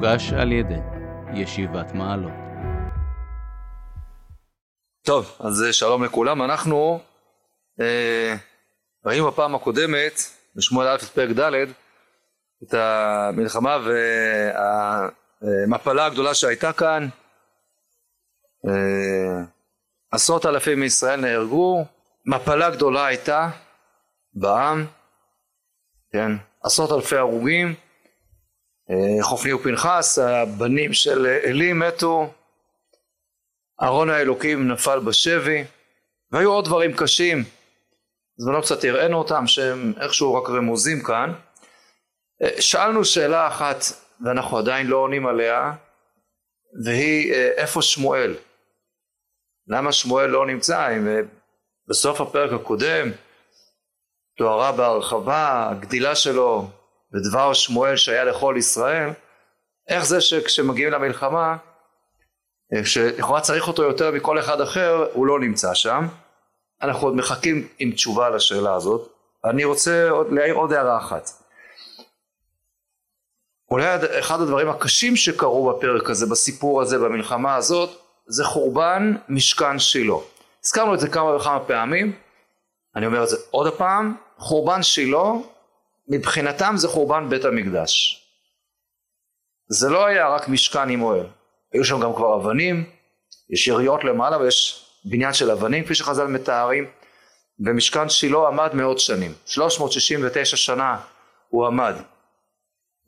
מוגש על ידי ישיבת מעלות. טוב, אז שלום לכולם. אנחנו ראינו בפעם הקודמת בשמואל א' פרק ד' את המלחמה והמפלה הגדולה שהייתה כאן. עשרות אלפים מישראל נהרגו, מפלה גדולה הייתה בעם, כן, עשרות אלפי הרוגים. חופני ופנחס, הבנים של עלי, מתו, ארון האלוקים נפל בשבי, והיו עוד דברים קשים. זמנו קצת הראינו אותם, שהם איכשהו רק רמוזים כאן. שאלנו שאלה אחת ואנחנו עדיין לא עונים עליה, והיא איפה שמואל? למה שמואל לא נמצא? בסוף הפרק הקודם תוארה בהרחבה הגדילה שלו בדבר שמואל שהיה לכל ישראל. איך זה שכשמגיעים למלחמה, כשלכאורה צריך אותו יותר מכל אחד אחר, הוא לא נמצא שם? אנחנו עוד מחכים עם תשובה לשאלה הזאת. אני רוצה להעיר עוד הערה אחת. אולי אחד הדברים הקשים שקרו בפרק הזה, בסיפור הזה, במלחמה הזאת, זה חורבן משכן שילה. הזכרנו את זה כמה וכמה פעמים, אני אומר את זה עוד הפעם, חורבן שילה מבחינתם זה חורבן בית המקדש. זה לא היה רק משכן עם אוהל, היו שם גם כבר אבנים, יש יריות למעלה ויש בניין של אבנים כפי שחז"ל מתארים. ומשכן שילה עמד מאות שנים, 369 שנה הוא עמד.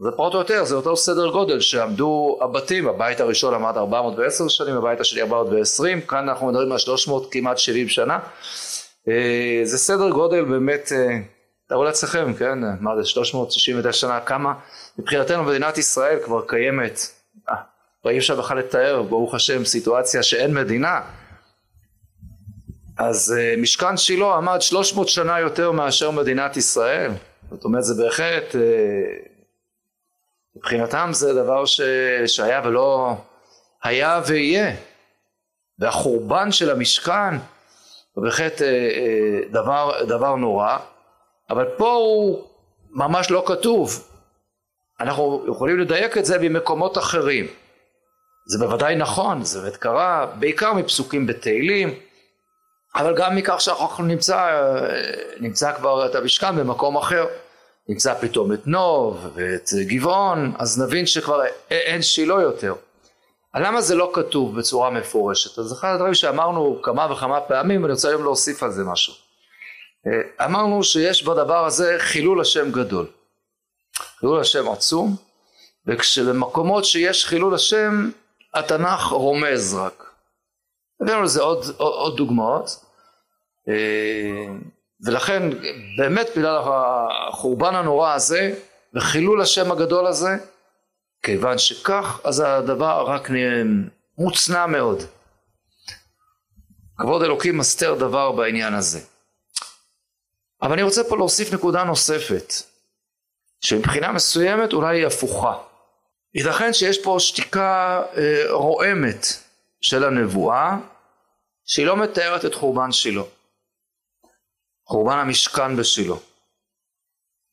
זה פחות או יותר, זה אותו סדר גודל שעמדו הבתים. הבית הראשון עמד 410 שנים, הבית השני 420, כאן אנחנו מדברים על 300 כמעט 70 שנה. זה סדר גודל באמת, תראו לעצמכם, כן, מה זה 369 שנה, כמה מבחינתנו מדינת ישראל כבר קיימת. אי אפשר בכלל לתאר, ברוך השם, סיטואציה שאין מדינה. אז משכן שילה עמד 300 שנה יותר מאשר מדינת ישראל. זאת אומרת, זה בהחלט, מבחינתם זה דבר שהיה ולא היה ויהיה. והחורבן של המשכן הוא בהחלט דבר נורא, אבל פה הוא ממש לא כתוב. אנחנו יכולים לדייק את זה במקומות אחרים. זה בוודאי נכון, זה באמת קרה בעיקר מפסוקים בתהילים, אבל גם מכך שאנחנו נמצא כבר את המשכן במקום אחר. נמצא פתאום את נוב ואת גבעון, אז נבין שכבר אין שילה יותר. למה זה לא כתוב בצורה מפורשת? אז אחד הדברים שאמרנו כמה וכמה פעמים, ואני רוצה היום להוסיף על זה משהו. אמרנו שיש בדבר הזה חילול השם גדול, חילול השם עצום, וכשבמקומות שיש חילול השם התנ"ך רומז רק. הבאנו לזה עוד דוגמאות, ולכן באמת בגלל החורבן הנורא הזה וחילול השם הגדול הזה, כיוון שכך, אז הדבר רק מוצנע מאוד. כבוד אלוקים מסתר דבר בעניין הזה. אבל אני רוצה פה להוסיף נקודה נוספת, שמבחינה מסוימת אולי היא הפוכה. ייתכן שיש פה שתיקה רועמת של הנבואה, שהיא לא מתארת את חורבן שילה, חורבן המשכן בשילה,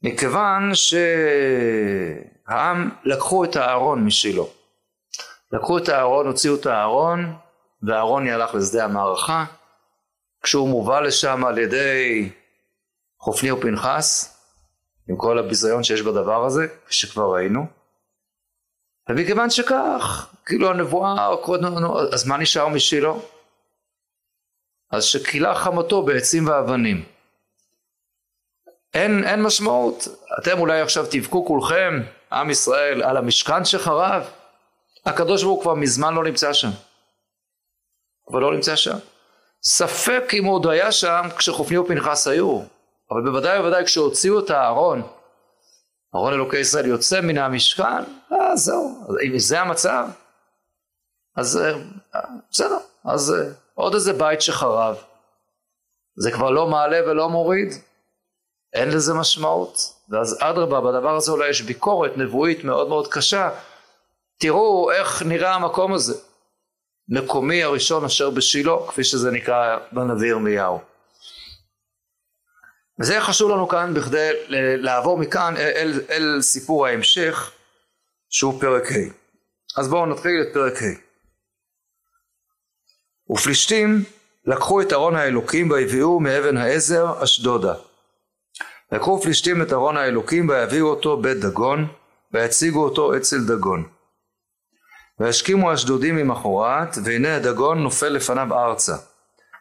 מכיוון שהעם לקחו את הארון משילה. לקחו את הארון, הוציאו את הארון, והארון הלך לשדה המערכה. כשהוא מובל לשם על ידי חופני ופנחס, עם כל הביזיון שיש בדבר הזה, שכבר ראינו. ומכיוון שכך, כאילו הנבואה, אז מה נשאר משילה? אז שקילה חמתו בעצים ואבנים. אין משמעות. אתם אולי עכשיו תבכו כולכם, עם ישראל, על המשכן שחרב. הקדוש ברוך הוא כבר מזמן לא נמצא שם. כבר לא נמצא שם. ספק אם הוא עוד היה שם כשחופני ופנחס היו. אבל בוודאי ובוודאי כשהוציאו את הארון, ארון אלוקי ישראל יוצא מן המשכן, אז זהו. אם זה המצב, אז בסדר. אז עוד איזה בית שחרב, זה כבר לא מעלה ולא מוריד, אין לזה משמעות. ואז אדרבה, בדבר הזה אולי יש ביקורת נבואית מאוד מאוד קשה. תראו איך נראה המקום הזה, מקומי הראשון אשר בשילה, כפי שזה נקרא בנביא ירמיהו. וזה חשוב לנו כאן בכדי לעבור מכאן אל סיפור ההמשך, שהוא פרק ה'. אז בואו נתחיל את פרק ה'. ופלישתים לקחו את ארון האלוקים והביאו מאבן העזר אשדודה. לקחו פלישתים את ארון האלוקים והביאו אותו בית דגון והציגו אותו אצל דגון. והשכימו אשדודים ממחרת, והנה דגון נופל לפניו ארצה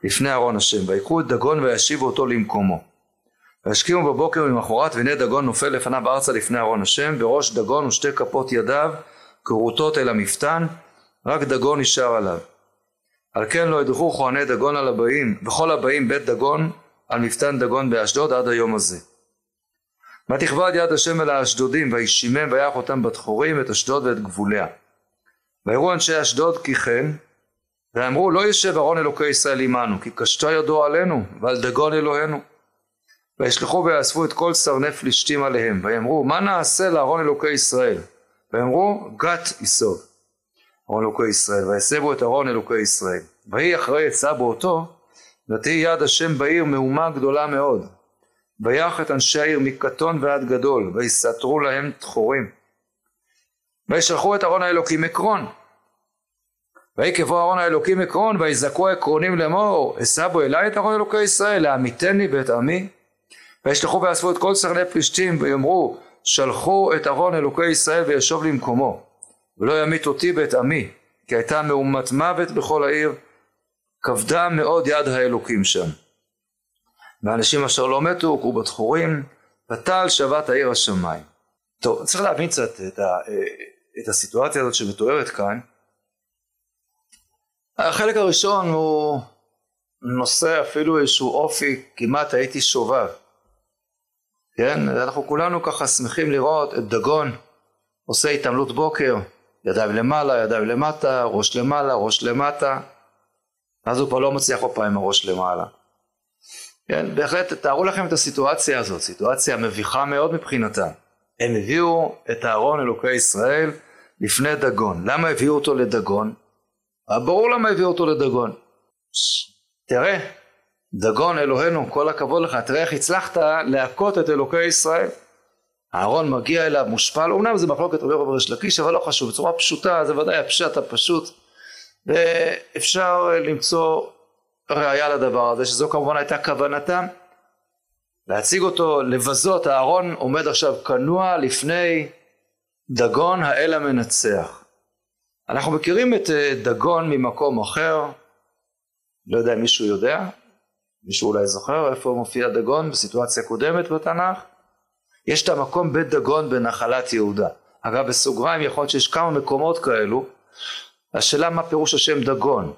לפני ארון השם, ויקחו את דגון וישיבו אותו למקומו. והשכימו בבוקר ממחרת, והנה דגון נופל לפניו ארצה לפני ארון השם, וראש דגון ושתי כפות ידיו כרוטות אל המפתן, רק דגון נשאר עליו. על כן לא ידרכו כהני דגון על הבאים, וכל הבאים בית דגון על מפתן דגון באשדוד עד היום הזה. ותכבד יד השם אל האשדודים, וישימם ויח אותם בת חורים את אשדוד ואת גבוליה. ויראו אנשי אשדוד כי כן, ואמרו לא ישב ארון אלוקי ישראל עמנו, כי קשתה ידו עלינו ועל דגון אלוהינו. וישלחו ויאספו את כל סרני פלישתים עליהם, ויאמרו מה נעשה לארון אלוקי ישראל? ואמרו גת יסוב ארון אלוקי ישראל, ויסבו את ארון אלוקי ישראל. ויהי אחרי יצא בו אותו, ותהי יד השם בעיר מהומה גדולה מאוד, ויח את אנשי העיר מקטון ועד גדול, ויסתרו להם תחורים. וישלחו את ארון האלוקים עקרון, ויקבו ארון האלוקים עקרון, ויזעקו עקרונים לאמור אשבו אלי את ארון אלוקי ישראל להמיתני ואת עמי. וישלחו ואספו את כל סרני פלישתים, ויאמרו שלחו את ארון אלוקי ישראל וישוב למקומו, ולא ימית אותי ואת עמי, כי הייתה מהומת מוות בכל העיר, כבדה מאוד יד האלוקים שם. ואנשים אשר לא מתו הוכו בת חורים, ותעל שבת העיר השמיים. טוב, צריך להבין קצת את הסיטואציה הזאת שמתוארת כאן. החלק הראשון הוא נושא אפילו איזשהו אופי כמעט הייתי שובב. כן, אנחנו כולנו ככה שמחים לראות את דגון עושה התעמלות בוקר, ידיו למעלה, ידיו למטה, ראש למעלה, ראש למטה, אז הוא כבר לא מצליח עוד פעם הראש למעלה. כן, בהחלט תארו לכם את הסיטואציה הזאת, סיטואציה מביכה מאוד מבחינתה. הם הביאו את ארון אלוקי ישראל לפני דגון. למה הביאו אותו לדגון? ברור למה הביאו אותו לדגון. תראה, דגון אלוהינו, כל הכבוד לך, תראה איך הצלחת להכות את אלוקי ישראל. הארון מגיע אליו מושפל, אומנם זה מחלוקת רבי יוחנן בריש לקיש, אבל לא חשוב, בצורה פשוטה, זה ודאי הפשט הפשוט, ואפשר למצוא ראיה לדבר הזה, שזו כמובן הייתה כוונתם, להציג אותו, לבזות. הארון עומד עכשיו כנוע לפני דגון האל המנצח. אנחנו מכירים את דגון ממקום אחר, לא יודע אם מישהו יודע, מישהו אולי זוכר איפה מופיע דגון בסיטואציה קודמת בתנ"ך. יש את המקום בית דגון בנחלת יהודה. אגב, בסוגריים יכול להיות שיש כמה מקומות כאלו. השאלה מה פירוש השם דגון?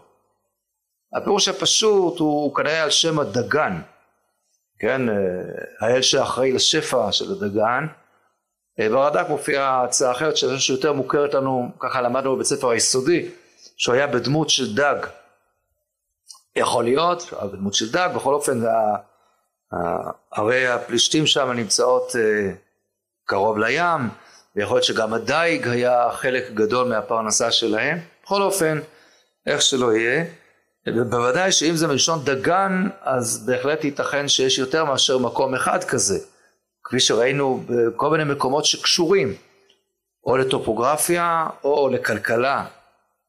הפירוש הפשוט הוא כנראה על שם הדגן. כן, האל שאחראי לשפע של הדגן. ברד"ק מופיעה הצעה אחרת שיותר מוכרת לנו, ככה למדנו בבית ספר היסודי, שהוא היה בדמות של דג. יכול להיות, בדמות של דג. בכל אופן, הרי הפלישתים שם נמצאות קרוב לים, ויכול להיות שגם הדייג היה חלק גדול מהפרנסה שלהם. בכל אופן, איך שלא יהיה, בוודאי שאם זה מלשון דגן, אז בהחלט ייתכן שיש יותר מאשר מקום אחד כזה, כפי שראינו בכל מיני מקומות שקשורים או לטופוגרפיה או לכלכלה.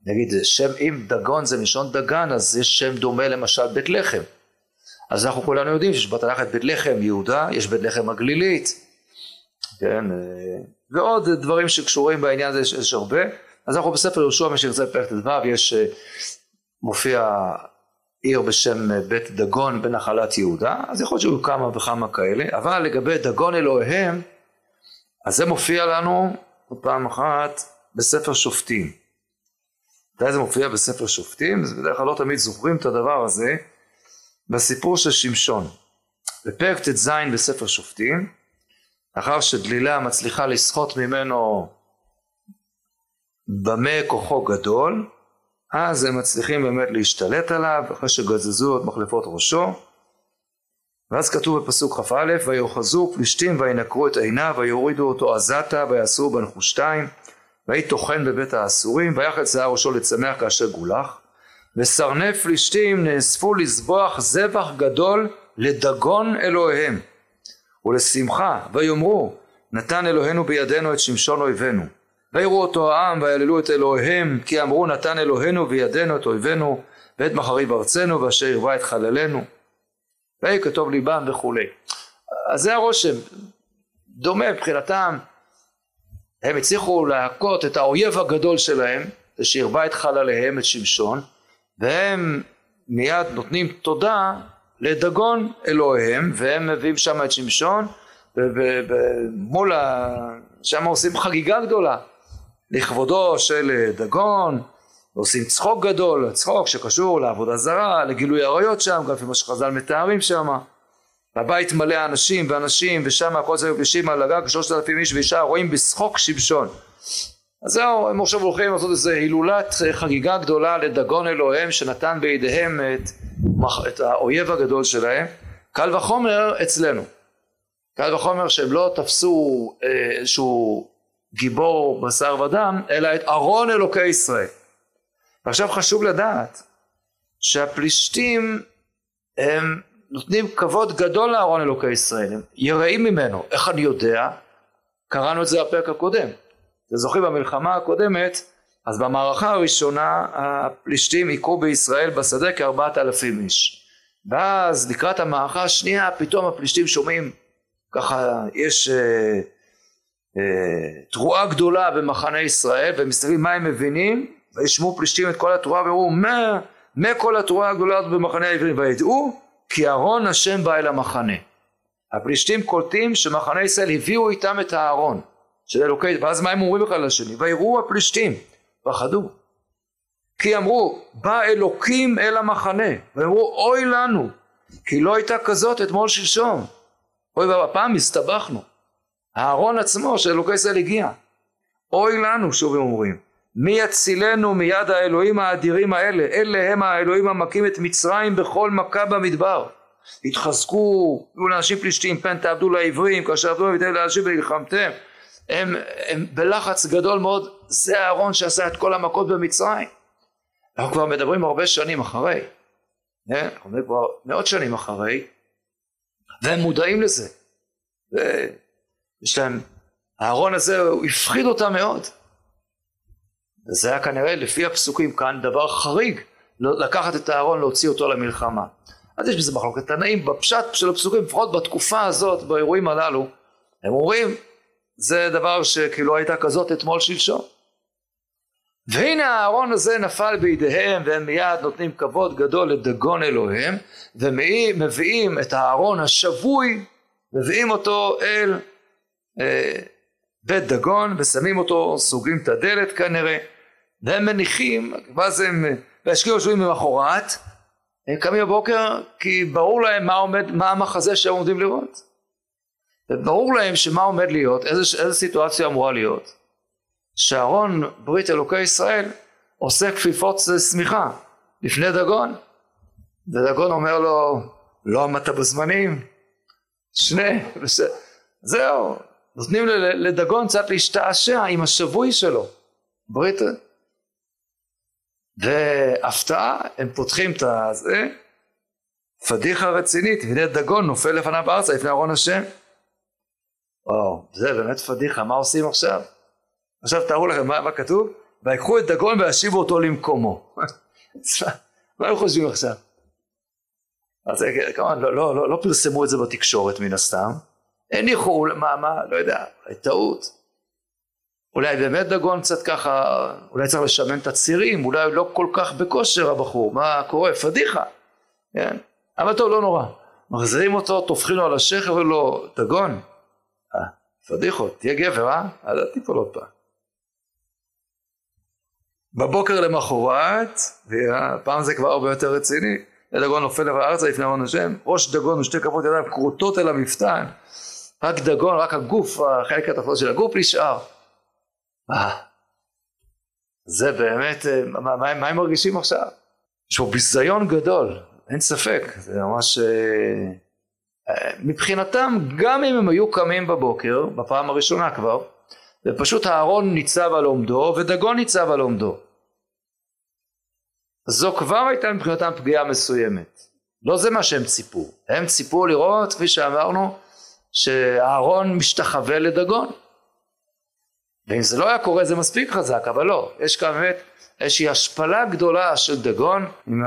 נגיד, אם דגון זה מלשון דגן, אז יש שם דומה למשל בית לחם. אז אנחנו כולנו יודעים שיש בתנ"ך את בית לחם יהודה, יש בית לחם הגלילית, כן, ועוד דברים שקשורים בעניין הזה יש הרבה. אז אנחנו בספר יהושע מי שירצה פרק ט"ו, יש מופיע עיר בשם בית דגון בנחלת יהודה, אז יכול להיות שהוא כמה וכמה כאלה. אבל לגבי דגון אלוהיהם, אז זה מופיע לנו פעם אחת בספר שופטים. זה מופיע בספר שופטים, אז בדרך כלל לא תמיד זוכרים את הדבר הזה. בסיפור של שמשון, בפרק ט"ז בספר שופטים, אחר שדלילה מצליחה לסחוט ממנו במה כוחו גדול, אז הם מצליחים באמת להשתלט עליו, אחרי שגזזו את מחלפות ראשו. ואז כתוב בפסוק כ"א, ויוחזו פלישתים וינקרו את עיניו, ויורידו אותו עזתה, ויעשו בנחושתיים, ויהי תוכן בבית האסורים, ויחל שיער ראשו לצמח כאשר גולח. וסרני פלישתים נאספו לזבוח זבח גדול לדגון אלוהיהם ולשמחה, ויאמרו נתן אלוהינו בידינו את שמשון אויבינו, ויראו אותו העם ויללו את אלוהיהם, כי אמרו נתן אלוהינו וידנו את אויבינו ואת מחריב ארצנו ואשר ירווה את חללנו ויהי כטוב ליבם וכולי. אז זה הרושם, דומה מבחינתם, הם הצליחו להכות את האויב הגדול שלהם, זה שירווה את חלליהם, את שמשון, והם מיד נותנים תודה לדגון אלוהיהם, והם מביאים שם את שמשון, ומול שם עושים חגיגה גדולה לכבודו של דגון, עושים צחוק גדול, צחוק שקשור לעבודה זרה, לגילוי עריות שם, גם כמו שחז"ל מתארים שם. הבית מלא אנשים ואנשים, ושם הכל זה יוגשים על הגג 3,000 איש ואישה, רואים בשחוק שמשון. אז זהו, הם עכשיו הולכים לעשות איזו הילולת חגיגה גדולה לדגון אלוהיהם, שנתן בידיהם את האויב הגדול שלהם. קל וחומר אצלנו, קל וחומר שהם לא תפסו איזשהו גיבור בשר ודם, אלא את ארון אלוקי ישראל. ועכשיו חשוב לדעת שהפלישתים הם נותנים כבוד גדול לארון אלוקי ישראל, הם יראים ממנו. איך אני יודע? קראנו את זה בפרק הקודם, אתם זוכרים במלחמה הקודמת, אז במערכה הראשונה הפלישתים היכו בישראל בשדה כ4,000 איש, ואז לקראת המערכה השנייה פתאום הפלישתים שומעים ככה, יש תרועה גדולה במחנה ישראל, והם מסתכלים מה הם מבינים, וישמעו פלישתים את כל התרועה ואומרו מה כל התרועה הגדולה במחנה העברים, וידעו כי ארון השם בא אל המחנה. הפלישתים קולטים שמחנה ישראל הביאו איתם את הארון של אלוקי, ואז מה הם אומרים בכלל לשני? ויראו הפלישתים פחדו, כי אמרו בא אלוקים אל המחנה, ואמרו אוי לנו כי לא הייתה כזאת אתמול שלשום, אוי והפעם הסתבכנו, הארון עצמו של אלוקי ישראל הגיע, אוי לנו, שוב הם אומרים, מי יצילנו מיד האלוהים האדירים האלה? אלה הם האלוהים המכים את מצרים בכל מכה במדבר. התחזקו, היו לאנשים פלישתים, פן תעבדו לעברים, כאשר עבדו לביתם לאנשים וללחמתם. הם בלחץ גדול מאוד, זה הארון שעשה את כל המכות במצרים. אנחנו כבר מדברים הרבה שנים אחרי, אנחנו מדברים כבר מאות שנים אחרי, והם מודעים לזה. יש להם, הארון הזה הוא הפחיד אותה מאוד. זה היה כנראה לפי הפסוקים כאן דבר חריג, לקחת את הארון להוציא אותו למלחמה. אז יש בזה מחלוקת תנאים בפשט של הפסוקים, לפחות בתקופה הזאת באירועים הללו, הם אומרים זה דבר שכאילו הייתה כזאת אתמול שלשום. והנה הארון הזה נפל בידיהם, והם מיד נותנים כבוד גדול לדגון אלוהיהם, ומביאים את הארון השבוי, מביאים אותו אל בית דגון, ושמים אותו, סוגרים את הדלת כנראה, והם מניחים, ואז הם והשקיעו שבים ממחרת, הם קמים בבוקר, כי ברור להם מה המחזה שהם עומדים לראות, וברור להם שמה עומד להיות, איזה סיטואציה אמורה להיות, שארון ברית אלוקי ישראל עושה כפיפות סמיכה לפני דגון, ודגון אומר לו לא עמדת בזמנים, זהו, נותנים לדגון קצת להשתעשע עם השבוי שלו, ברית. והפתעה, הם פותחים את הזה, פדיחה רצינית, והנה דגון נופל לפניו בארצה, לפני ארון השם. זה באמת פדיחה, מה עושים עכשיו? עכשיו תארו לכם מה כתוב, ויקחו את דגון וישיבו אותו למקומו. מה הם חושבים עכשיו? אז כמובן, לא פרסמו את זה בתקשורת מן הסתם, הניחו, לא יודע, טעות. אולי באמת דגון קצת ככה, אולי צריך לשמן את הצירים, אולי לא כל כך בכושר הבחור, מה קורה? פדיחה. כן? אבל טוב, לא נורא. מחזירים אותו, תופכים לו על השכר, ואומרים לו, דגון, פדיחות, תהיה גבר, אז תיפול עוד פעם. בבוקר למחרת, והפעם זה כבר הרבה יותר רציני, דגון נופל לארצה לפני ארון השם, ראש דגון ושתי כפות ידיו כרוטות אל המפתן, רק דגון, רק הגוף, החלק התחתון של הגוף נשאר. זה באמת, מה הם מרגישים עכשיו? יש פה ביזיון גדול, אין ספק, זה ממש, מבחינתם, גם אם הם היו קמים בבוקר, בפעם הראשונה כבר, ופשוט הארון ניצב על עומדו, ודגון ניצב על עומדו. זו כבר הייתה מבחינתם פגיעה מסוימת, לא זה מה שהם ציפו, הם ציפו לראות, כפי שאמרנו, שהארון משתחווה לדגון, ואם זה לא היה קורה זה מספיק חזק, אבל לא, יש כאן באמת איזושהי השפלה גדולה של דגון עם,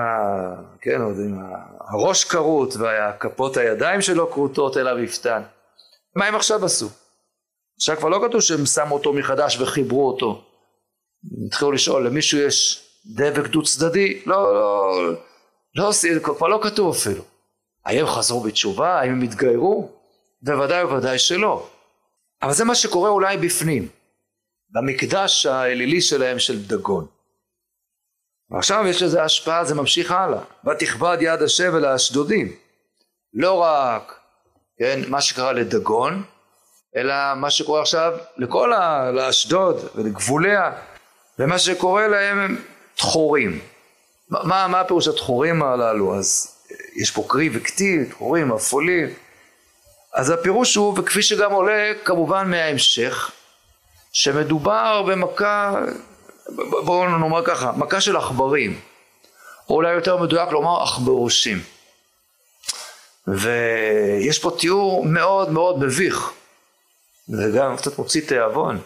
כן, עם הראש קרוט והכפות הידיים שלו קרוטות אליו יפתן. מה הם עכשיו עשו? עכשיו כבר לא כתוב שהם שמו אותו מחדש וחיברו אותו. התחילו לשאול למישהו יש דבק דו צדדי? לא, לא, לא עושים, כבר לא כתוב אפילו. האם הם חזרו בתשובה? האם הם התגיירו? בוודאי ובוודאי שלא. אבל זה מה שקורה אולי בפנים, במקדש האלילי שלהם של דגון. ועכשיו יש לזה השפעה, זה ממשיך הלאה. ותכבד יד השם אל האשדודים. לא רק, כן, מה שקרה לדגון, אלא מה שקורה עכשיו לכל האשדוד ולגבוליה, ומה שקורה להם הם תחורים. מה הפירוש התחורים הללו? אז יש פה קרי וקטי, תחורים, אפולים. אז הפירוש הוא, וכפי שגם עולה כמובן מההמשך, שמדובר במכה, בואו נאמר ככה, מכה של עכברים, או אולי יותר מדויק לומר עכברושים. ויש פה תיאור מאוד מאוד מביך, וגם קצת מוציא תיאבון.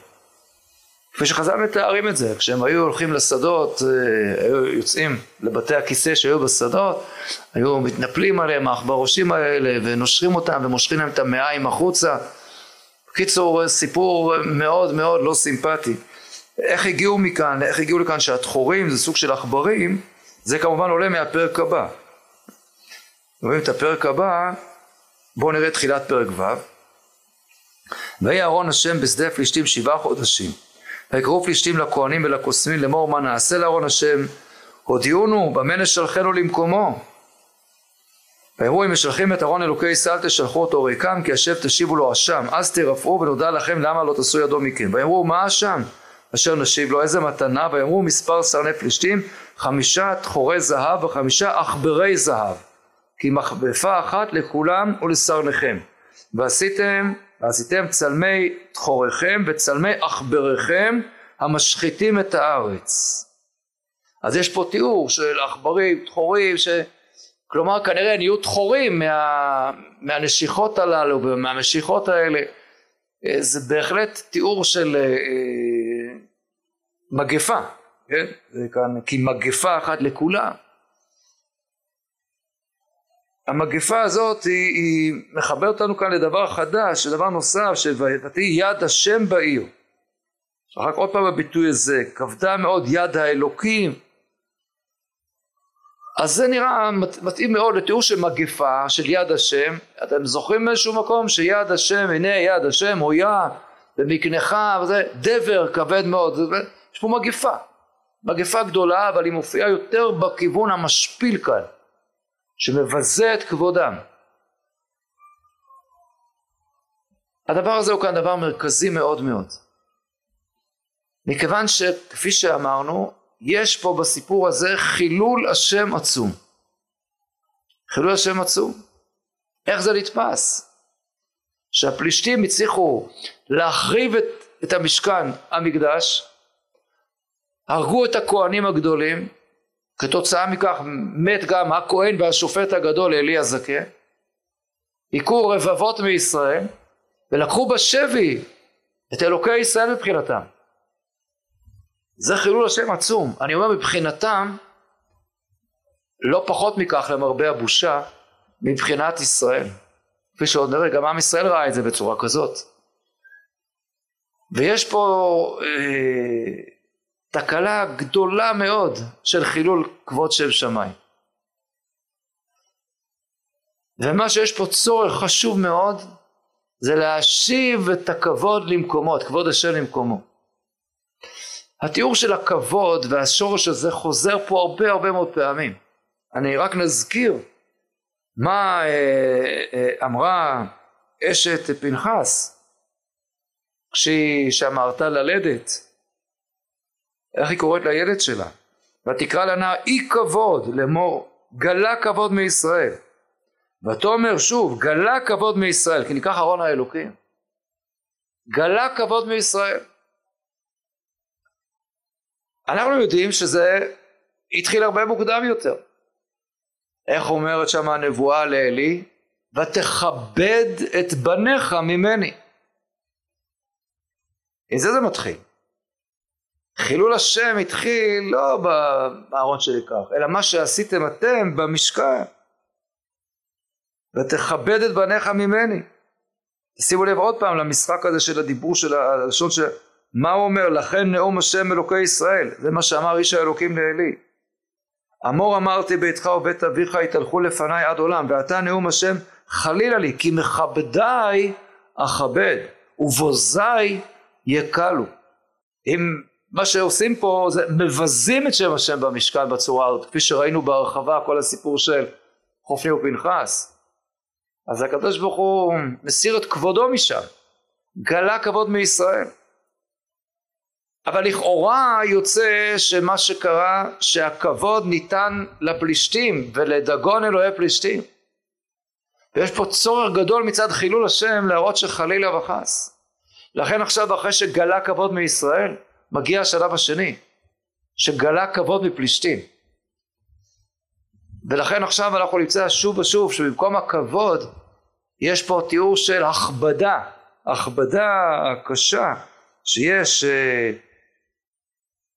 כפי שחז"ל מתארים את זה, כשהם היו הולכים לשדות, היו יוצאים לבתי הכיסא שהיו בשדות, היו מתנפלים עליהם, העכברושים האלה, ונושכים אותם ומושכים להם את המעיים החוצה. קיצור, סיפור מאוד מאוד לא סימפטי. איך הגיעו מכאן, איך הגיעו לכאן שהתחורים זה סוג של עכברים, זה כמובן עולה מהפרק הבא. רואים את הפרק הבא, בואו נראה תחילת פרק ו'. ויהי אהרון השם בשדה פלישתים 7 חודשים. ויקראו פלישתים לכהנים ולקוסמים לאמור מה נעשה לאהרון השם, הודיעונו במה נשלחנו למקומו. ויאמרו אם משלחים את אהרון אלוקי ישראל תשלחו אותו ריקם, כי השב תשיבו לו אשם, אז תרפאו ונודע לכם למה לא תעשו ידו מכם. ויאמרו מה אשם אשר נשיב לו, איזה מתנה? ויאמרו מספר סרני פלישתים 5 תחורי זהב ו5 עכברי זהב, כי מחבפה אחת לכולם ולסרניכם, ועשיתם צלמי תחוריכם וצלמי עכבריכם המשחיתים את הארץ. אז יש פה תיאור של עכברים, תחורים, כלומר כנראה נהיו תחורים מהנשיכות הללו ומהמשיכות האלה. זה בהחלט תיאור של מגפה, כן? זה כאן כי מגפה אחת לכולם. המגפה הזאת היא מחברת אותנו כאן לדבר חדש, לדבר נוסף, שתהי יד השם בעיר. אחר כך עוד פעם הביטוי הזה, כבדה מאוד יד האלוקים. אז זה נראה מתאים מאוד לתיאור של מגפה, של יד השם. אתם זוכרים מאיזשהו מקום שיד השם, הנה יד השם, הויה במקנך, וזה דבר כבד מאוד. יש פה מגפה, מגפה גדולה, אבל היא מופיעה יותר בכיוון המשפיל כאן, שמבזה את כבודם. הדבר הזה הוא כאן דבר מרכזי מאוד מאוד, מכיוון שכפי שאמרנו, יש פה בסיפור הזה חילול השם עצום. חילול השם עצום. איך זה נתפס? שהפלישתים הצליחו להחריב את המשכן, המקדש, הרגו את הכהנים הגדולים, כתוצאה מכך מת גם הכהן והשופט הגדול עלי הזקן, הכו רבבות מישראל, ולקחו בשבי את אלוקי ישראל מבחינתם. זה חילול השם עצום. אני אומר מבחינתם, לא פחות מכך למרבה הבושה, מבחינת ישראל. כפי שעוד נראה, גם עם ישראל ראה את זה בצורה כזאת. ויש פה תקלה גדולה מאוד של חילול כבוד שם שמיים. ומה שיש פה צורך חשוב מאוד, זה להשיב את הכבוד למקומו, את כבוד השם למקומו. התיאור של הכבוד והשורש הזה חוזר פה הרבה הרבה מאוד פעמים. אני רק נזכיר מה אמרה אשת פנחס כשהיא שמרתה ללדת. איך היא קוראת לילד שלה? ותקרא לנער אי כבוד לאמור גלה כבוד מישראל. ותאמר שוב גלה כבוד מישראל, כי ניקח ארון האלוקים. גלה כבוד מישראל. אנחנו יודעים שזה התחיל הרבה מוקדם יותר. איך אומרת שם הנבואה לאלי? ותכבד את בניך ממני. איזה זה מתחיל? חילול השם התחיל לא בארון שלי כך, אלא מה שעשיתם אתם במשכן. ותכבד את בניך ממני. שימו לב עוד פעם למשחק הזה של הדיבור של הלשון של... מה הוא אומר? לכן נאום השם אלוקי ישראל. זה מה שאמר איש האלוקים לאלי. אמור אמרתי ביתך ובית אביך יתהלכו לפניי עד עולם. ואתה נאום השם חלילה לי. כי מכבדיי אכבד. ובוזיי יקלו. אם מה שעושים פה זה מבזים את שם השם במשכן בצורה הזאת. כפי שראינו בהרחבה כל הסיפור של חופני ופנחס. אז הקדוש ברוך הוא מסיר את כבודו משם. גלה כבוד מישראל. אבל לכאורה יוצא שמה שקרה שהכבוד ניתן לפלישתים ולדגון אלוהי פלישתים. ויש פה צורך גדול מצד חילול השם להראות שחלילה וחס. לכן עכשיו אחרי שגלה כבוד מישראל מגיע השלב השני. שגלה כבוד מפלישתים. ולכן עכשיו אנחנו נמצא שוב ושוב שבמקום הכבוד יש פה תיאור של הכבדה. הכבדה הקשה שיש...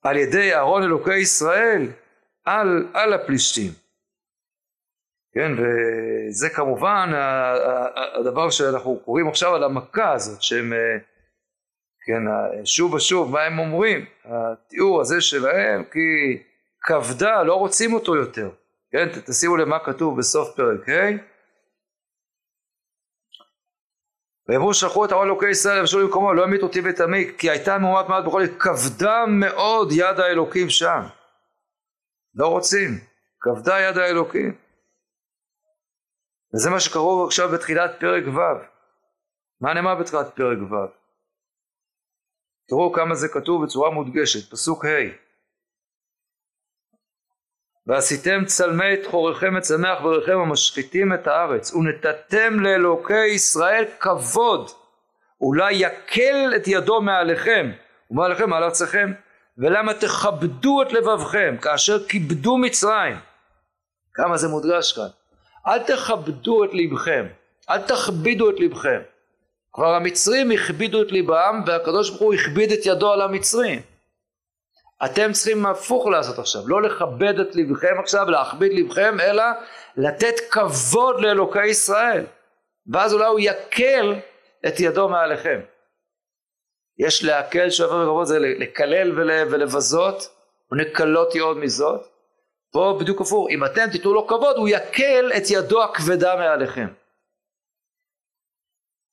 על ידי אהרון אלוקי ישראל על הפלישתים. כן, וזה כמובן הדבר שאנחנו קוראים עכשיו על המכה הזאת שהם, כן, שוב ושוב מה הם אומרים, התיאור הזה שלהם כי כבדה לא רוצים אותו יותר. כן, תשימו למה כתוב בסוף פרק ה' ואמרו שלחו את אהרון אלוקי ישראל לבשו למקומו, לא המית אותי ואת עמי, כי הייתה מהומת מעט בכל יד, כבדה מאוד יד האלוקים שם. לא רוצים, כבדה יד האלוקים. וזה מה שקרוב עכשיו בתחילת פרק ו'. מה נאמר בתחילת פרק ו'? תראו כמה זה כתוב בצורה מודגשת, פסוק ה'. ועשיתם צלמי את חוריכם את צלמי עכבריכם המשחיתים את הארץ ונתתם לאלוקי ישראל כבוד אולי יקל את ידו מעליכם ומעליכם מעל ארצכם ולמה תכבדו את לבבכם כאשר כיבדו מצרים. כמה זה מודגש כאן, אל תכבדו את לבכם, אל תכבידו את לבכם. כבר המצרים הכבידו את ליבם והקדוש ברוך הוא הכביד את ידו על המצרים. אתם צריכים הפוך לעשות עכשיו, לא לכבד את לבכם עכשיו, להכביד לבכם, אלא לתת כבוד לאלוקי ישראל. ואז אולי הוא יקל את ידו מעליכם. יש להקל שעבר וכבוד, זה לקלל ולבזות, ונקלות יעוד מזאת. פה בדיוק הפוך, אם אתם תיתנו לו כבוד, הוא יקל את ידו הכבדה מעליכם.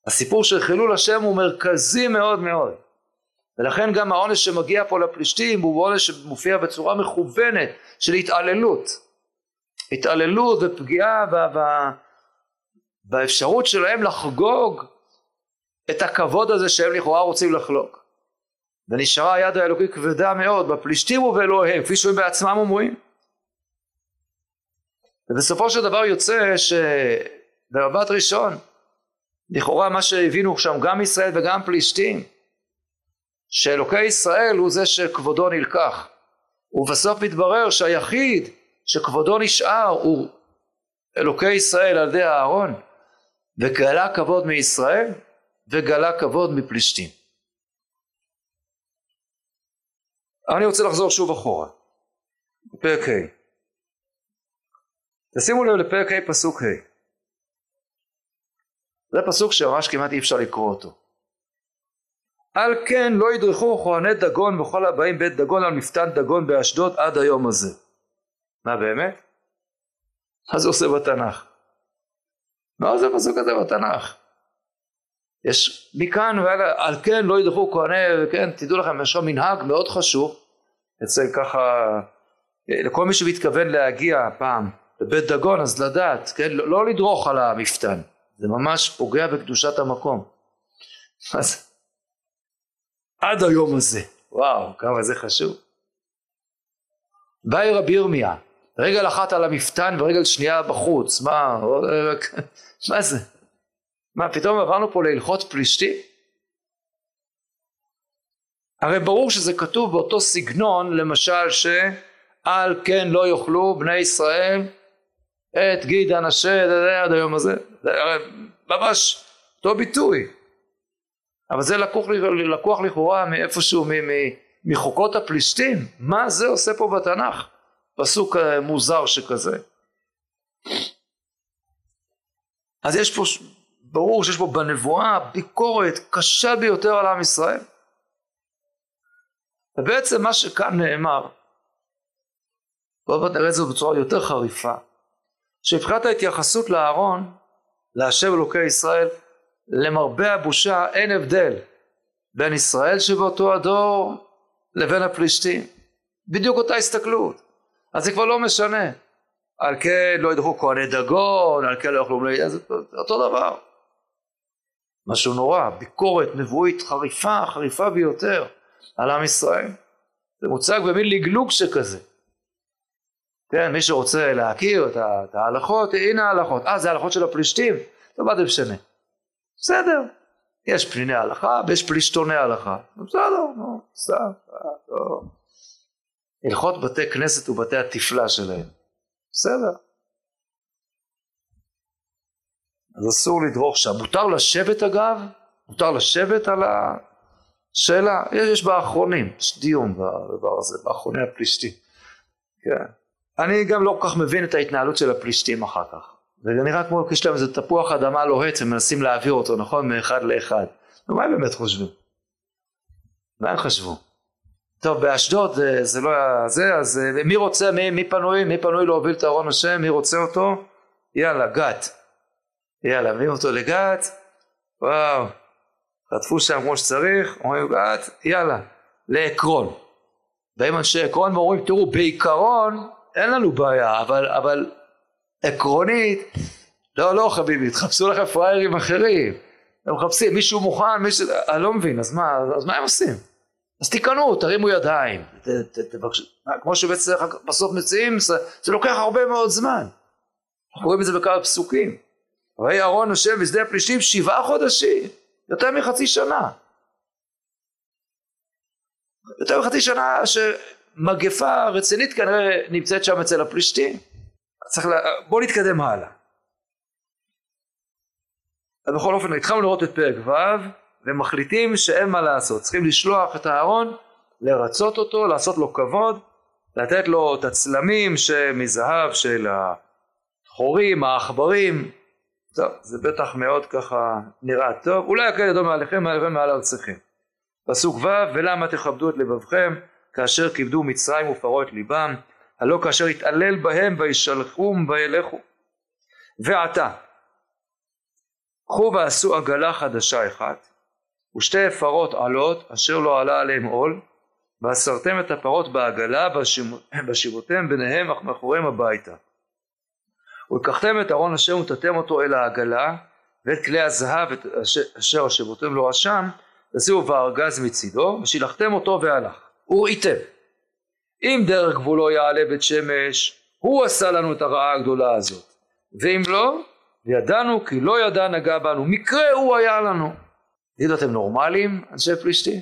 הסיפור של חילול השם הוא מרכזי מאוד מאוד. ולכן גם העונש שמגיע פה לפלישתים הוא עונש שמופיע בצורה מכוונת של התעללות. התעללות ופגיעה באפשרות שלהם לחגוג את הכבוד הזה שהם לכאורה רוצים לחלוק. ונשארה היד האלוקית כבדה מאוד בפלישתים ובאלוהיהם, כפי שהם בעצמם אומרים. ובסופו של דבר יוצא שבמבט ראשון, לכאורה מה שהבינו שם גם ישראל וגם פלישתים, שאלוקי ישראל הוא זה שכבודו נלקח, ובסוף מתברר שהיחיד שכבודו נשאר הוא אלוקי ישראל על ידי אהרון, וגלה כבוד מישראל וגלה כבוד מפלישתים. אני רוצה לחזור שוב אחורה לפרק ה'. תשימו לב לפרק ה' פסוק ה'. זה פסוק שממש כמעט אי אפשר לקרוא אותו. על כן לא ידרכו כהני דגון וכל הבאים בית דגון על מפתן דגון באשדוד עד היום הזה. מה באמת? מה זה עושה בתנ"ך? מה זה פסוק הזה בתנ"ך? יש מכאן ועלה, על כן לא ידרכו כהני, כן, תדעו לכם, יש שם מנהג מאוד חשוב, אצל ככה, לכל מי שמתכוון להגיע פעם לבית דגון, אז לדעת, כן, לא לדרוך על המפתן, זה ממש פוגע בקדושת המקום. אז... עד היום הזה, וואו, כמה זה חשוב. באי רבי ירמיה, רגל אחת על המפתן ורגל שנייה בחוץ, מה זה? מה, פתאום עברנו פה להלכות פלישתי? הרי ברור שזה כתוב באותו סגנון, למשל שעל כן לא יאכלו בני ישראל את גיד אנשי עד היום הזה, הרי ממש אותו ביטוי. אבל זה לקוח לכאורה מאיפשהו מחוקות הפלישתים. מה זה עושה פה בתנ"ך? פסוק מוזר שכזה. אז יש פה, ברור שיש פה בנבואה ביקורת קשה ביותר על עם ישראל. ובעצם מה שכאן נאמר, ועוד נראה את זה בצורה יותר חריפה, שבחינת ההתייחסות לאהרון, להשב אלוקי ישראל, למרבה הבושה אין הבדל בין ישראל שבאותו הדור לבין הפלישתים. בדיוק אותה הסתכלות. אז זה כבר לא משנה. על כן לא ידחו כהני דגון, על כן לא יוכלו, זה אותו דבר. משהו נורא, ביקורת נבואית חריפה, חריפה ביותר על עם ישראל. זה מוצג במין לגלוג שכזה. כן, מי שרוצה להכיר את ההלכות, הנה ההלכות. זה ההלכות של הפלישתים. זה מה זה משנה. בסדר. יש פניני ההלכה ויש פלישתוני ההלכה. בסדר, נו, בסדר. הלכות בתי כנסת ובתי התפלה שלהם. בסדר. אז אסור לדרוך שם. מותר לשבת אגב? מותר לשבת על השאלה? יש באחרונים, יש דיון בדבר הזה, באחרוני הפלישתים. כן. אני גם לא כל כך מבין את ההתנהלות של הפלישתים אחר כך. זה נראה כמו יש להם איזה תפוח אדמה לוהט, הם מנסים להעביר אותו, נכון? מאחד לאחד. ומה הם באמת חושבים? מה הם חשבו? טוב, באשדוד זה לא היה זה, אז מי רוצה, מי פנוי? מי פנוי להוביל את אהרון השם? מי רוצה אותו? יאללה, גת. יאללה, מביאים אותו לגת. וואו. חטפו שם כמו שצריך, אומרים גת, יאללה, לעקרון. באים אנשי עקרון ואומרים, תראו, בעיקרון, אין לנו בעיה, אבל עקרונית, לא חביבי, תחפשו לכם פריירים אחרים, הם מחפשים, מישהו מוכן, מישהו, אני לא מבין, אז מה הם עושים? אז תיקנו, תרימו ידיים, כמו שבעצם בסוף מציעים, זה לוקח הרבה מאוד זמן, אנחנו רואים את זה בכמה פסוקים, ויהי אהרון יושב בשדה הפלישתים 7 חודשים, יותר מחצי שנה, מגפה רצינית כנראה נמצאת שם אצל הפלישתים. בואו נתקדם הלאה. אז בכל אופן התחלנו לראות את פרק ו' ומחליטים שאין מה לעשות, צריכים לשלוח את אהרון, לרצות אותו, לעשות לו כבוד, לתת לו את הצלמים מזהב של החורים, העכברים. טוב, זה בטח מאוד ככה נראה טוב, אולי הקל ידון מעליכם מעל ארצכם. פסוק ו' ולמה תכבדו את לבבכם כאשר כיבדו מצרים ופרעה את ליבם, הלא כאשר התעלל בהם וישלחום וילכו. ועתה, קחו ועשו עגלה חדשה אחת, ושתי פרות עלות, אשר לא עלה עליהם עול, ואסרתם את הפרות בעגלה, ושיבותם ביניהם אך מאחוריהם הביתה. ולקחתם את ארון אשר ונתתם אותו אל העגלה, ואת כלי הזהב אשר השיבותם לו אשם, תשימו בארגז מצידו, ושילחתם אותו והלך. וראיתם, אם דרך גבולו יעלה בית שמש, הוא עשה לנו את הרעה הגדולה הזאת, ואם לא, ידענו כי לא ידע נגע בנו, מקרה הוא היה לנו. תגידו, אתם נורמליים, אנשי פלישתים?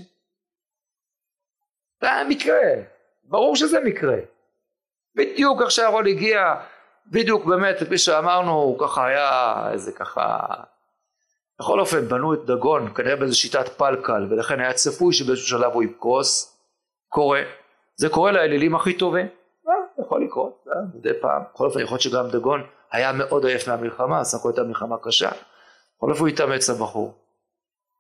זה מקרה, ברור שזה מקרה. בדיוק איך שאהרון הגיע, בדיוק באמת, כפי שאמרנו, הוא ככה היה, איזה ככה... בכל אופן, בנו את דגון, כנראה באיזו שיטת פלקל, ולכן היה צפוי שבאיזשהו שלב הוא יפקוס, קורה, זה קורה לאלילים הכי טובים, יכול לקרות, מדי פעם, בכל אופן יכול שגם דגון היה מאוד עייף מהמלחמה, סך הייתה מלחמה קשה, בכל אופן הוא התאמץ לבחור,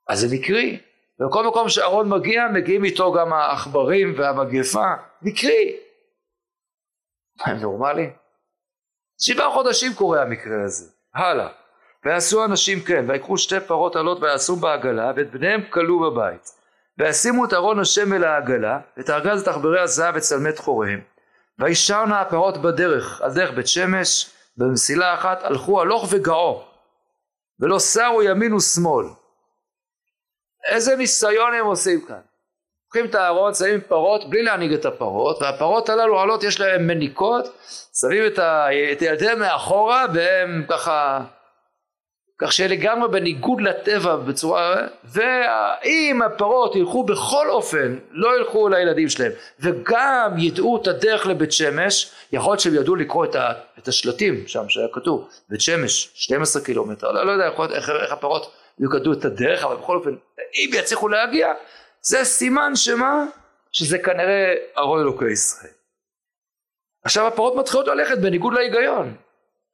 אז זה מקרי, ובכל מקום שאהרון מגיע, מגיעים איתו גם העכברים והמגפה, מקרי, הם נורמלי, 7 חודשים קורה המקרה הזה, הלאה, ועשו אנשים כן, ויקחו 2 פרות עלות ויעשו בעגלה, ואת בניהם כלו בבית, וישימו את ארון השם אל העגלה, ואת ארגז את עכברי הזהב וצלמי חוריהם, וישרנה הפרות בדרך, על דרך בית שמש, במסילה אחת הלכו הלוך וגאו, ולא סרו ימין ושמאל. איזה ניסיון הם עושים כאן? לוקחים את הארון, שמים פרות, בלי להניג את הפרות, והפרות הללו עלות, יש להם מניקות, שמים את ילדיהם מאחורה, והם ככה כך שלגמרי בניגוד לטבע בצורה, ואם הפרות ילכו בכל אופן, לא ילכו לילדים שלהם, וגם ידעו את הדרך לבית שמש, יכול להיות שהם ידעו לקרוא את השלטים שם שהיה כתוב, בית שמש 12 קילומטר, לא יודע איך הפרות ידעו את הדרך, אבל בכל אופן, אם יצליחו להגיע, זה סימן שמה? שזה כנראה ארון אלוקי ישראל. עכשיו הפרות מתחילות ללכת בניגוד להיגיון.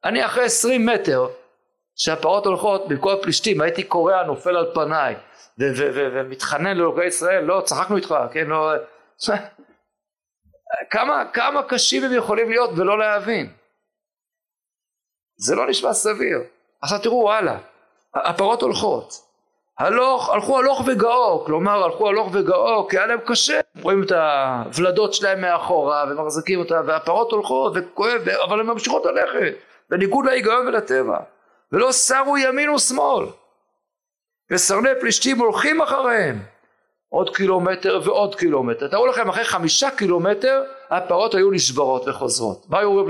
אני אחרי 20 מטר, שהפרות הולכות במקום הפלישתים, הייתי קורא נופל על פניי, ומתחנן לאלוקי ישראל, לא, צחקנו איתך, כן, לא, כמה קשים הם יכולים להיות ולא להבין. זה לא נשמע סביר. עכשיו תראו, הלאה, הפרות הולכות. הלכו הלוך וגאו, כלומר הלכו הלוך וגאו, כי היה להם קשה, רואים את הוולדות שלהם מאחורה ומחזקים אותה, והפרות הולכות וכואב, אבל הן ממשיכות ללכת בניגוד להיגיון ולטבע, ולא שרו ימין ושמאל, וסרני פלישתים הולכים אחריהם עוד קילומטר ועוד קילומטר. תראו לכם, אחרי 5 קילומטר הפרות היו נשברות וחוזרות. מה היו אומרים?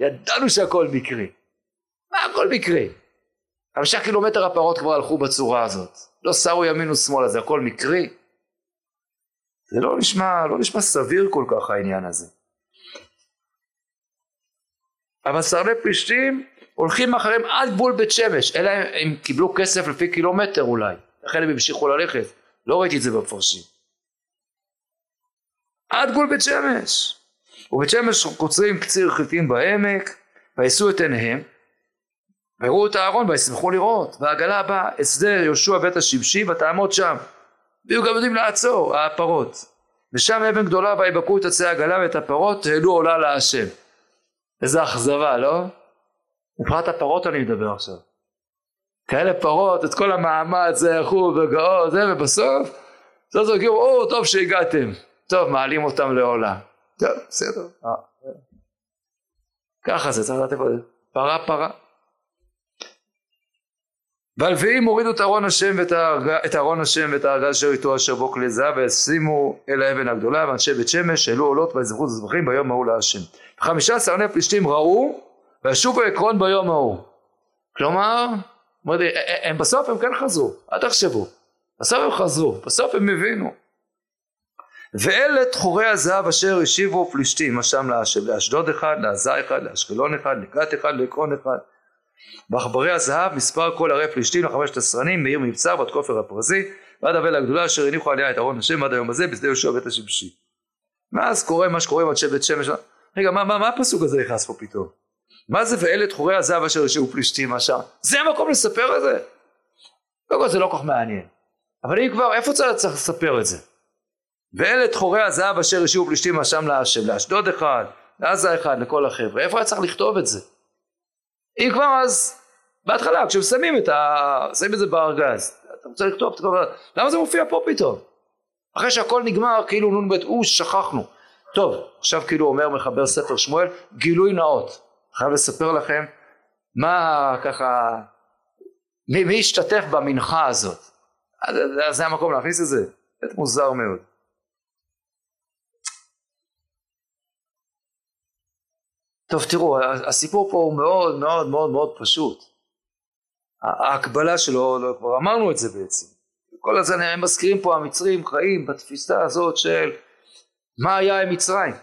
ידענו שהכל מקרי. מה הכל מקרי? 5 קילומטר הפרות כבר הלכו בצורה הזאת, לא שרו ימין ושמאל, אז זה הכל מקרי? זה לא נשמע סביר כל כך העניין הזה. אבל סרני פלישתים הולכים אחריהם עד גבול בית שמש, אלא הם קיבלו כסף לפי קילומטר אולי, לכן הם המשיכו ללכת, לא ראיתי את זה בפרשים. עד גבול בית שמש, ובית שמש קוצרים קציר חיטים בעמק, ויישאו את עיניהם, ויראו את הארון וישמחו לראות, והעגלה הבאה הסדר יהושע בית השמשי ותעמוד שם, והיו גם יודעים לעצור הפרות, ושם אבן גדולה ויבקעו את עצי העגלה ואת הפרות העלו עולה להשם. איזה אכזבה, לא? מבחינת הפרות אני מדבר עכשיו, כאלה פרות את כל המאמץ הלכו וגאו זה, ובסוף זאת אומרת, או טוב שהגעתם, טוב מעלים אותם לעולה, טוב בסדר, ככה זה צריך לתת פרה פרה. והלוויים הורידו את ארון השם ואת הארגז אשר איתו אשר בו כלי זהב, והשימו אל האבן הגדולה, ואנשי בית שמש העלו עולות ויזבחו זבחים ביום ההוא להשם. 15 פלישתים ראו וישובו עקרון ביום ההוא. כלומר, הם בסוף הם כן חזרו, אל תחשבו, בסוף הם חזרו, בסוף הם הבינו. ואלה תחורי הזהב אשר השיבו פלישתים משם להשם, לאשדוד אחד, לעזה אחד, לאשקלון אחד, לגת אחד, לעקרון אחד. בחברי הזהב מספר כל הרי פלישתים ל15 מעיר מבצר ועד כופר הפרזי ועד הבל הגדולה אשר הניחו עליה את ארון השם עד היום הזה בשדה יהושע בית השמשי. ואז קורה מה שקורה עם אנשי בית שמש. רגע, מה הפסוק הזה נכנס פה פתאום? מה זה ואלה את חורי הזהב אשר השיבו פלישתים משם? זה המקום לספר את זה? קודם כל זה לא כל כך מעניין, אבל אם כבר איפה צריך לספר את זה? ואלה את חורי הזהב אשר השיבו פלישתים משם להשם, לאשדוד אחד, לעזה אחד, לכל החבר'ה. איפה צריך לכתוב את זה? אם כבר אז בהתחלה כששמים את זה בארגז, אתה רוצה לכתוב, למה זה מופיע פה פתאום? אחרי שהכל נגמר כאילו נון בית אוש שכחנו. טוב, עכשיו כאילו אומר מחבר ספר שמואל, גילוי נאות. חייב לספר לכם מה ככה, מי השתתף במנחה הזאת. אז זה המקום להכניס את זה, זה מוזר מאוד. טוב תראו, הסיפור פה הוא מאוד מאוד מאוד מאוד פשוט. ההקבלה שלו, לא כבר אמרנו את זה בעצם. כל הזמן הם מזכירים פה המצרים חיים בתפיסה הזאת של מה היה עם מצרים?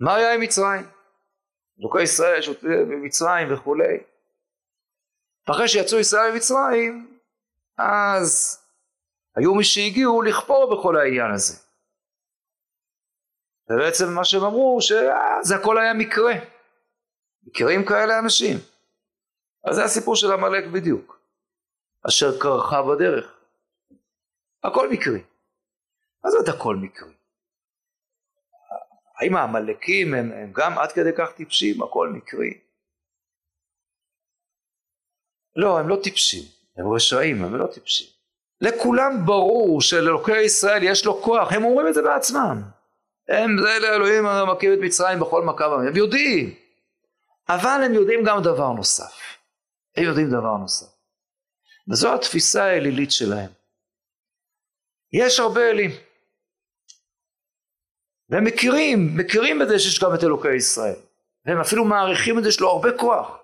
מה היה עם מצרים? אלוקי ישראל שותים במצרים וכולי. ואחרי שיצאו ישראל ממצרים, אז היו מי שהגיעו לכפור בכל העניין הזה. ובעצם מה שהם אמרו שזה הכל היה מקרה, מקרים כאלה אנשים. אז זה הסיפור של המלאק בדיוק, אשר קרחה בדרך, הכל מקרי. מה זאת הכל מקרי? האם המלאקים הם גם עד כדי כך טיפשים? הכל מקרי? לא, הם לא טיפשים, הם רשעים, הם לא טיפשים. לכולם ברור שלאלוקי ישראל יש לו כוח, הם אומרים את זה בעצמם. הם זה לאלוהים המקים את מצרים בכל מכה במדבר, הם יודעים, אבל הם יודעים גם דבר נוסף, הם יודעים דבר נוסף, וזו התפיסה האלילית שלהם. יש הרבה אלים, והם מכירים בזה שיש גם את אלוקי ישראל, והם אפילו מעריכים את זה שלו הרבה כוח,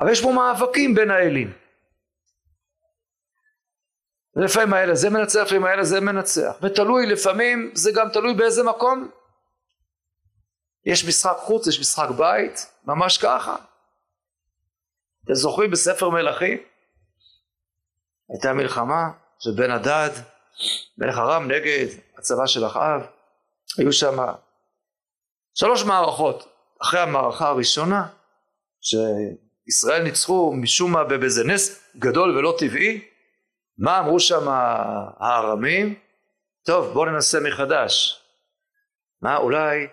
אבל יש פה מאבקים בין האלים. לפעמים האל הזה מנצח, לפעמים האל הזה מנצח. ותלוי, לפעמים זה גם תלוי באיזה מקום. יש משחק חוץ, יש משחק בית, ממש ככה. אתם זוכרים בספר מלכים? הייתה מלחמה של בן הדד, מלך הרם נגד הצבא של אחאב. היו שם 3 מערכות. אחרי המערכה הראשונה, שישראל ניצחו משום מה באיזה נס גדול ולא טבעי, מה אמרו שם הארמים? טוב, בואו ננסה מחדש. מה, אולי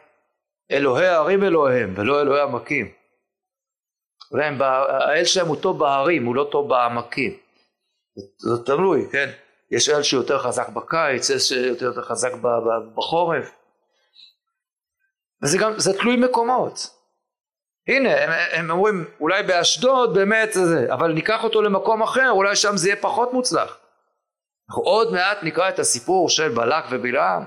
אלוהי הערים אלוהיהם ולא אלוהי העמקים. אולי האל שלהם הוא טוב בהרים, הוא לא טוב בעמקים. זה תלוי, כן? יש אל שיותר חזק בקיץ, יש שיותר חזק בחורף. וזה גם, זה תלוי מקומות. הנה, הם אומרים, אולי באשדוד באמת זה, אבל ניקח אותו למקום אחר, אולי שם זה יהיה פחות מוצלח. אנחנו עוד מעט נקרא את הסיפור של בלק ובלעם.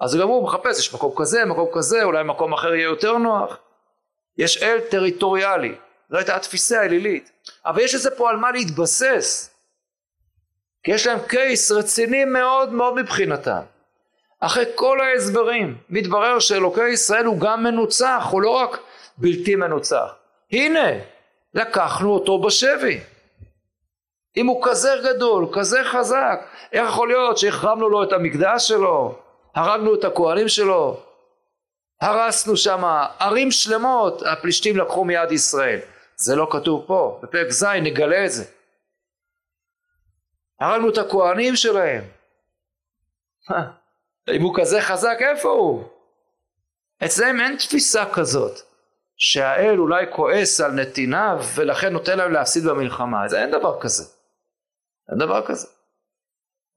אז גם הוא מחפש, יש מקום כזה, מקום כזה, אולי מקום אחר יהיה יותר נוח. יש אל טריטוריאלי, זו הייתה התפיסה האלילית. אבל יש לזה פה על מה להתבסס. כי יש להם קייס רציני מאוד מאוד מבחינתם. אחרי כל ההסברים, מתברר שאלוקי ישראל הוא גם מנוצח, הוא לא רק בלתי מנוצח. הנה, לקחנו אותו בשבי. אם הוא כזה גדול, כזה חזק, איך יכול להיות שהחרמנו לו את המקדש שלו, הרגנו את הכהנים שלו, הרסנו שם ערים שלמות, הפלישתים לקחו מיד ישראל. זה לא כתוב פה, בפרק ז' נגלה את זה. הרגנו את הכהנים שלהם. אם הוא כזה חזק, איפה הוא? אצלם אין תפיסה כזאת, שהאל אולי כועס על נתיניו, ולכן נותן להם להפסיד במלחמה. אז אין דבר כזה. אין דבר כזה.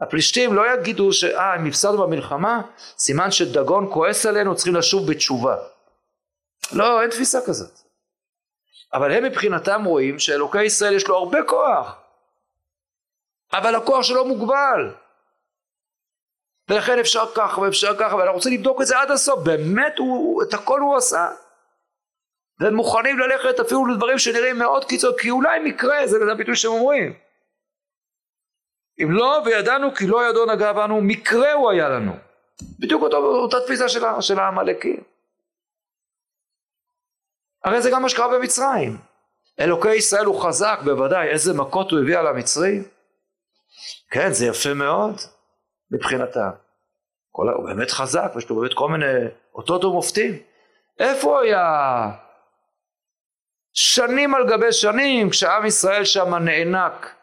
הפלישתים לא יגידו הם הפסדנו במלחמה, סימן שדגון כועס עלינו, צריכים לשוב בתשובה. לא, אין תפיסה כזאת. אבל הם מבחינתם רואים, שאלוקי ישראל יש לו הרבה כוח, אבל הכוח שלו מוגבל. ולכן אפשר כך ואפשר ככה, ואנחנו רוצים לבדוק את זה עד הסוף, באמת את הכל הוא עשה. והם מוכנים ללכת אפילו לדברים שנראים מאוד קיצור, כי אולי מקרה, זה הביטוי שהם אומרים. אם לא, וידענו כי לא ידו נגע בנו, מקרה הוא היה לנו. בדיוק אותה תפיסה של העמלקים. הרי זה גם מה שקרה במצרים. אלוקי ישראל הוא חזק, בוודאי, איזה מכות הוא הביא על המצרים. כן, זה יפה מאוד. מבחינתם, הוא באמת חזק, ויש לו באמת כל מיני אותות ומופתים. איפה היה שנים על גבי שנים, כשעם ישראל שם נאנק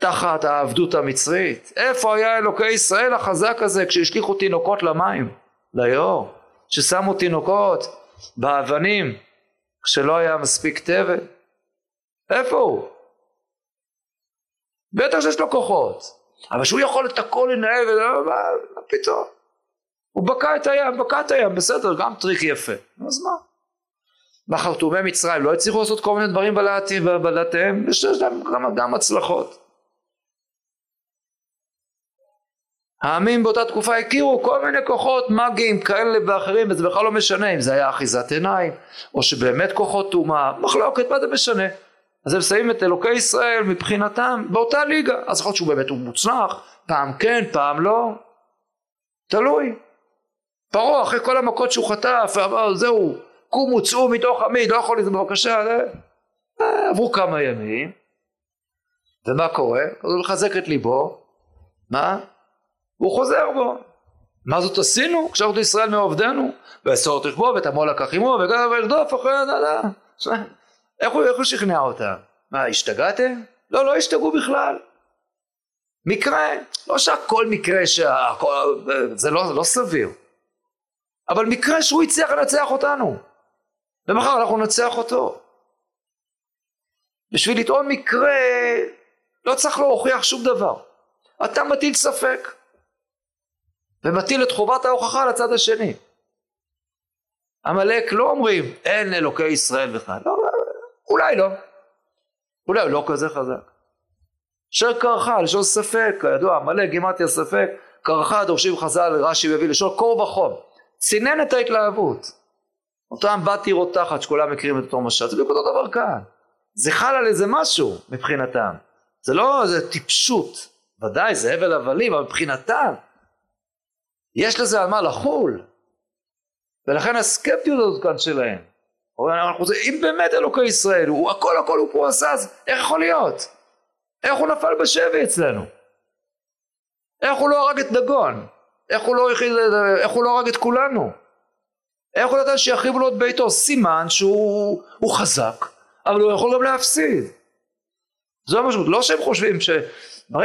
תחת העבדות המצרית? איפה היה אלוקי ישראל החזק הזה, כשהשליחו תינוקות למים, ליאור, ששמו תינוקות באבנים, כשלא היה מספיק תבן? איפה הוא? בטח שיש לו כוחות. אבל שהוא יכול את הכל לנהל, פתאום. הוא בקע את הים, בסדר, גם טריק יפה. אז מה? בחרטומי מצרים לא הצליחו לעשות כל מיני דברים בלעתיהם, יש להם גם הצלחות. העמים באותה תקופה הכירו כל מיני כוחות מגיים כאלה ואחרים, וזה בכלל לא משנה אם זה היה אחיזת עיניים, או שבאמת כוחות תאומה, מחלוקת, מה זה משנה? אז הם שמים את אלוקי ישראל מבחינתם באותה ליגה. אז יכול להיות שהוא באמת הוא מוצנח, פעם כן, פעם לא. תלוי. פרעה אחרי כל המכות שהוא חטף, זהו, קום הוצאו מתוך עמי, לא יכול לזמן, בבקשה. עברו כמה ימים. ומה קורה? הוא לחזק את ליבו. מה? הוא חוזר בו. מה זאת עשינו? קשרנו ישראל מעובדנו. ועשור תכבו, ותמול לקח עמו, וגם ולרדוף אחרי הדדה. איך הוא שכנע אותם? מה, השתגעתם? לא, לא השתגעו בכלל. מקרה, לא שכל מקרה, זה לא סביר. אבל מקרה שהוא יצליח לנצח אותנו. ומחר אנחנו נצח אותו. בשביל לטעון מקרה, לא צריך להוכיח שום דבר. אתה מטיל ספק. ומטיל את חובת ההוכחה לצד השני. עמלק לא אומרים, אין אלוקי ישראל בכלל. לא, אולי לא, אולי לא כזה חזק. אשר קרחה, לשון ספק, כידוע, מלא גימטיה ספק, קרחה דורשים חז"ל, רש"י מביא לשון קור וחום. צינן את ההתלהבות. אותם בת עיר תחת, שכולם מכירים את אותו משל, זה בדיוק אותו דבר כאן. זה חל על איזה משהו מבחינתם. זה לא איזה טיפשות, ודאי זה הבל הבלים, אבל מבחינתם יש לזה על מה לחול. ולכן הסקפטיות הזאת כאן שלהם, אם באמת אלוקי ישראל, הוא הכל הוא פה עשה, אז איך יכול להיות? איך הוא נפל בשבי אצלנו? איך הוא לא הרג את דגון? איך הוא לא הרג את כולנו? איך הוא נתן שיחיבו לו את ביתו? סימן שהוא חזק, אבל הוא יכול גם להפסיד. זו המשמעות, לא שהם חושבים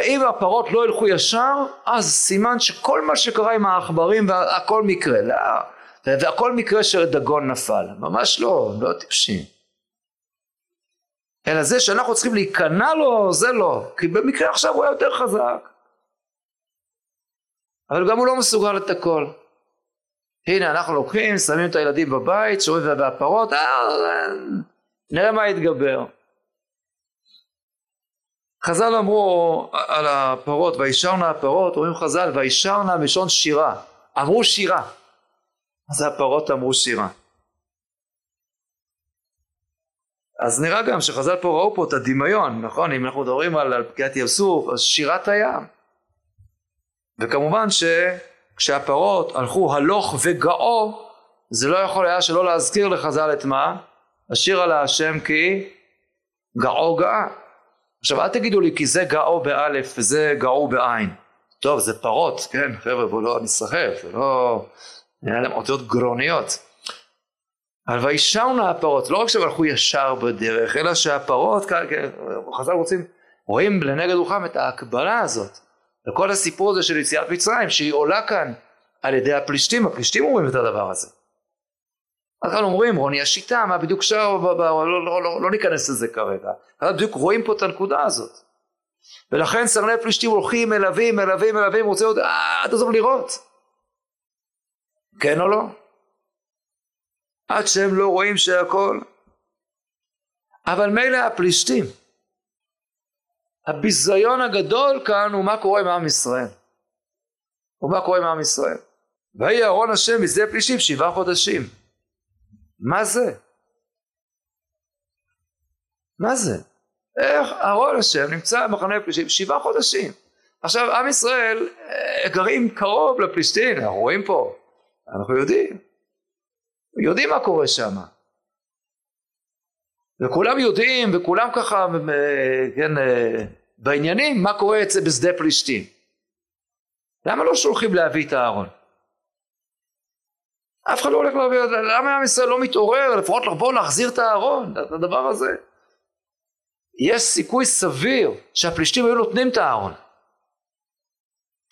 אם הפרות לא ילכו ישר, אז סימן שכל מה שקרה עם העכברים והכל מקרה, לא. והכל מקרה שדגון נפל, ממש לא טיפשים. אלא זה שאנחנו צריכים להיכנע לו, זה לא, כי במקרה עכשיו הוא היה יותר חזק. אבל גם הוא לא מסוגל את הכל. הנה אנחנו לוקחים, שמים את הילדים בבית, שומעים והפרות, נראה מה יתגבר. חז"ל אמרו על הפרות, וישרנה הפרות, אומרים חז"ל, וישרנה משון שירה, אמרו שירה. אז הפרות אמרו שירה. אז נראה גם שחז"ל פה ראו פה את הדמיון, נכון? אם אנחנו מדברים על פקיעת ים סוף, אז שירת הים. וכמובן שכשהפרות הלכו הלוך וגאו, זה לא יכול היה שלא להזכיר לחז"ל את מה? השיר על השם כי גאו גאה. עכשיו אל תגידו לי כי זה גאו באלף וזה גאו בעין. טוב, זה פרות, כן חבר'ה, בוא לא נסחף, זה לא... היה להם אותיות גרוניות. אבל וישרנה הפרות, לא רק שהם הלכו ישר בדרך, אלא שהפרות, חז"ל רואים לנגד רוחם את ההקבלה הזאת, וכל הסיפור הזה של יציאת מצרים, שהיא עולה כאן על ידי הפלישתים, הפלישתים אומרים את הדבר הזה. אז כאן אומרים, רוני השיטה, מה בדיוק שם, לא ניכנס לזה כרגע, אבל בדיוק רואים פה את הנקודה הזאת. ולכן סרני הפלישתים הולכים, מלווים, רוצים עוד, תעזוב לראות. כן או לא? עד שהם לא רואים שהכל. אבל מילא הפלישתים. הביזיון הגדול כאן הוא מה קורה עם עם ישראל. ויהי אהרון השם בשדה פלישתים 7 חודשים. מה זה? איך אהרון השם נמצא במחנה פלישתים 7 חודשים? עכשיו עם ישראל גרים קרוב לפלישתים, אנחנו רואים פה. אנחנו יודעים מה קורה שם, וכולם יודעים וכולם ככה כן, בעניינים מה קורה בשדה פלישתים. למה לא שולחים להביא את הארון? אף אחד לא הולך להביא, למה עם ישראל לא מתעורר לפחות בוא להחזיר את הארון, את הדבר הזה? יש סיכוי סביר שהפלישתים היו נותנים את הארון,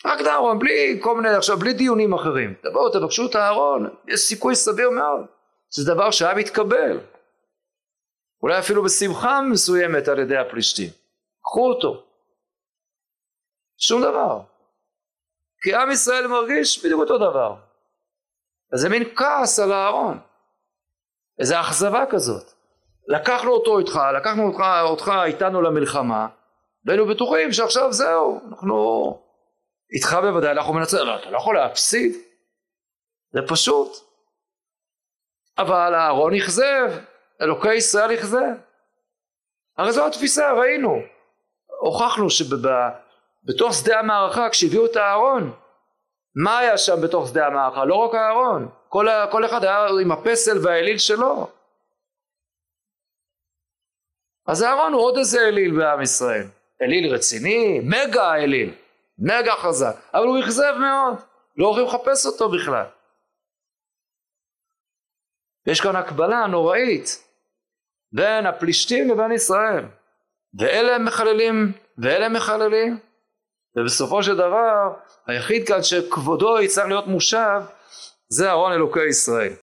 רק את הארון, בלי כל מיני, עכשיו בלי דיונים אחרים. תבואו, תבקשו את הארון, יש סיכוי סביר מאוד, שזה דבר שהיה מתקבל. אולי אפילו בשמחה מסוימת על ידי הפלישתים. קחו אותו. שום דבר. כי עם ישראל מרגיש בדיוק אותו דבר. אז זה מין כעס על הארון. איזו אכזבה כזאת. לקחנו אותך איתנו למלחמה, והיינו בטוחים שעכשיו זהו, אנחנו... איתך בוודאי, אנחנו מנצח, אתה לא יכול להפסיד, זה פשוט. אבל הארון יחזב, אלוקי ישראל יחזב. הרי זו התפיסה, ראינו, הוכחנו שבתוך שדה המערכה, כשהביאו את הארון, מה היה שם בתוך שדה המערכה? לא רק הארון, כל אחד היה עם הפסל והאליל שלו. אז הארון הוא עוד איזה אליל בעם ישראל, אליל רציני, מגה אליל. נגע חזק, אבל הוא יחזב מאוד, לא הולכים לחפש אותו בכלל. יש כאן הקבלה נוראית בין הפלישתים לבין ישראל, ואלה הם מחללים ואלה הם מחללים, ובסופו של דבר היחיד כאן שכבודו יצטרך להיות מושב זה ארון אלוקי ישראל.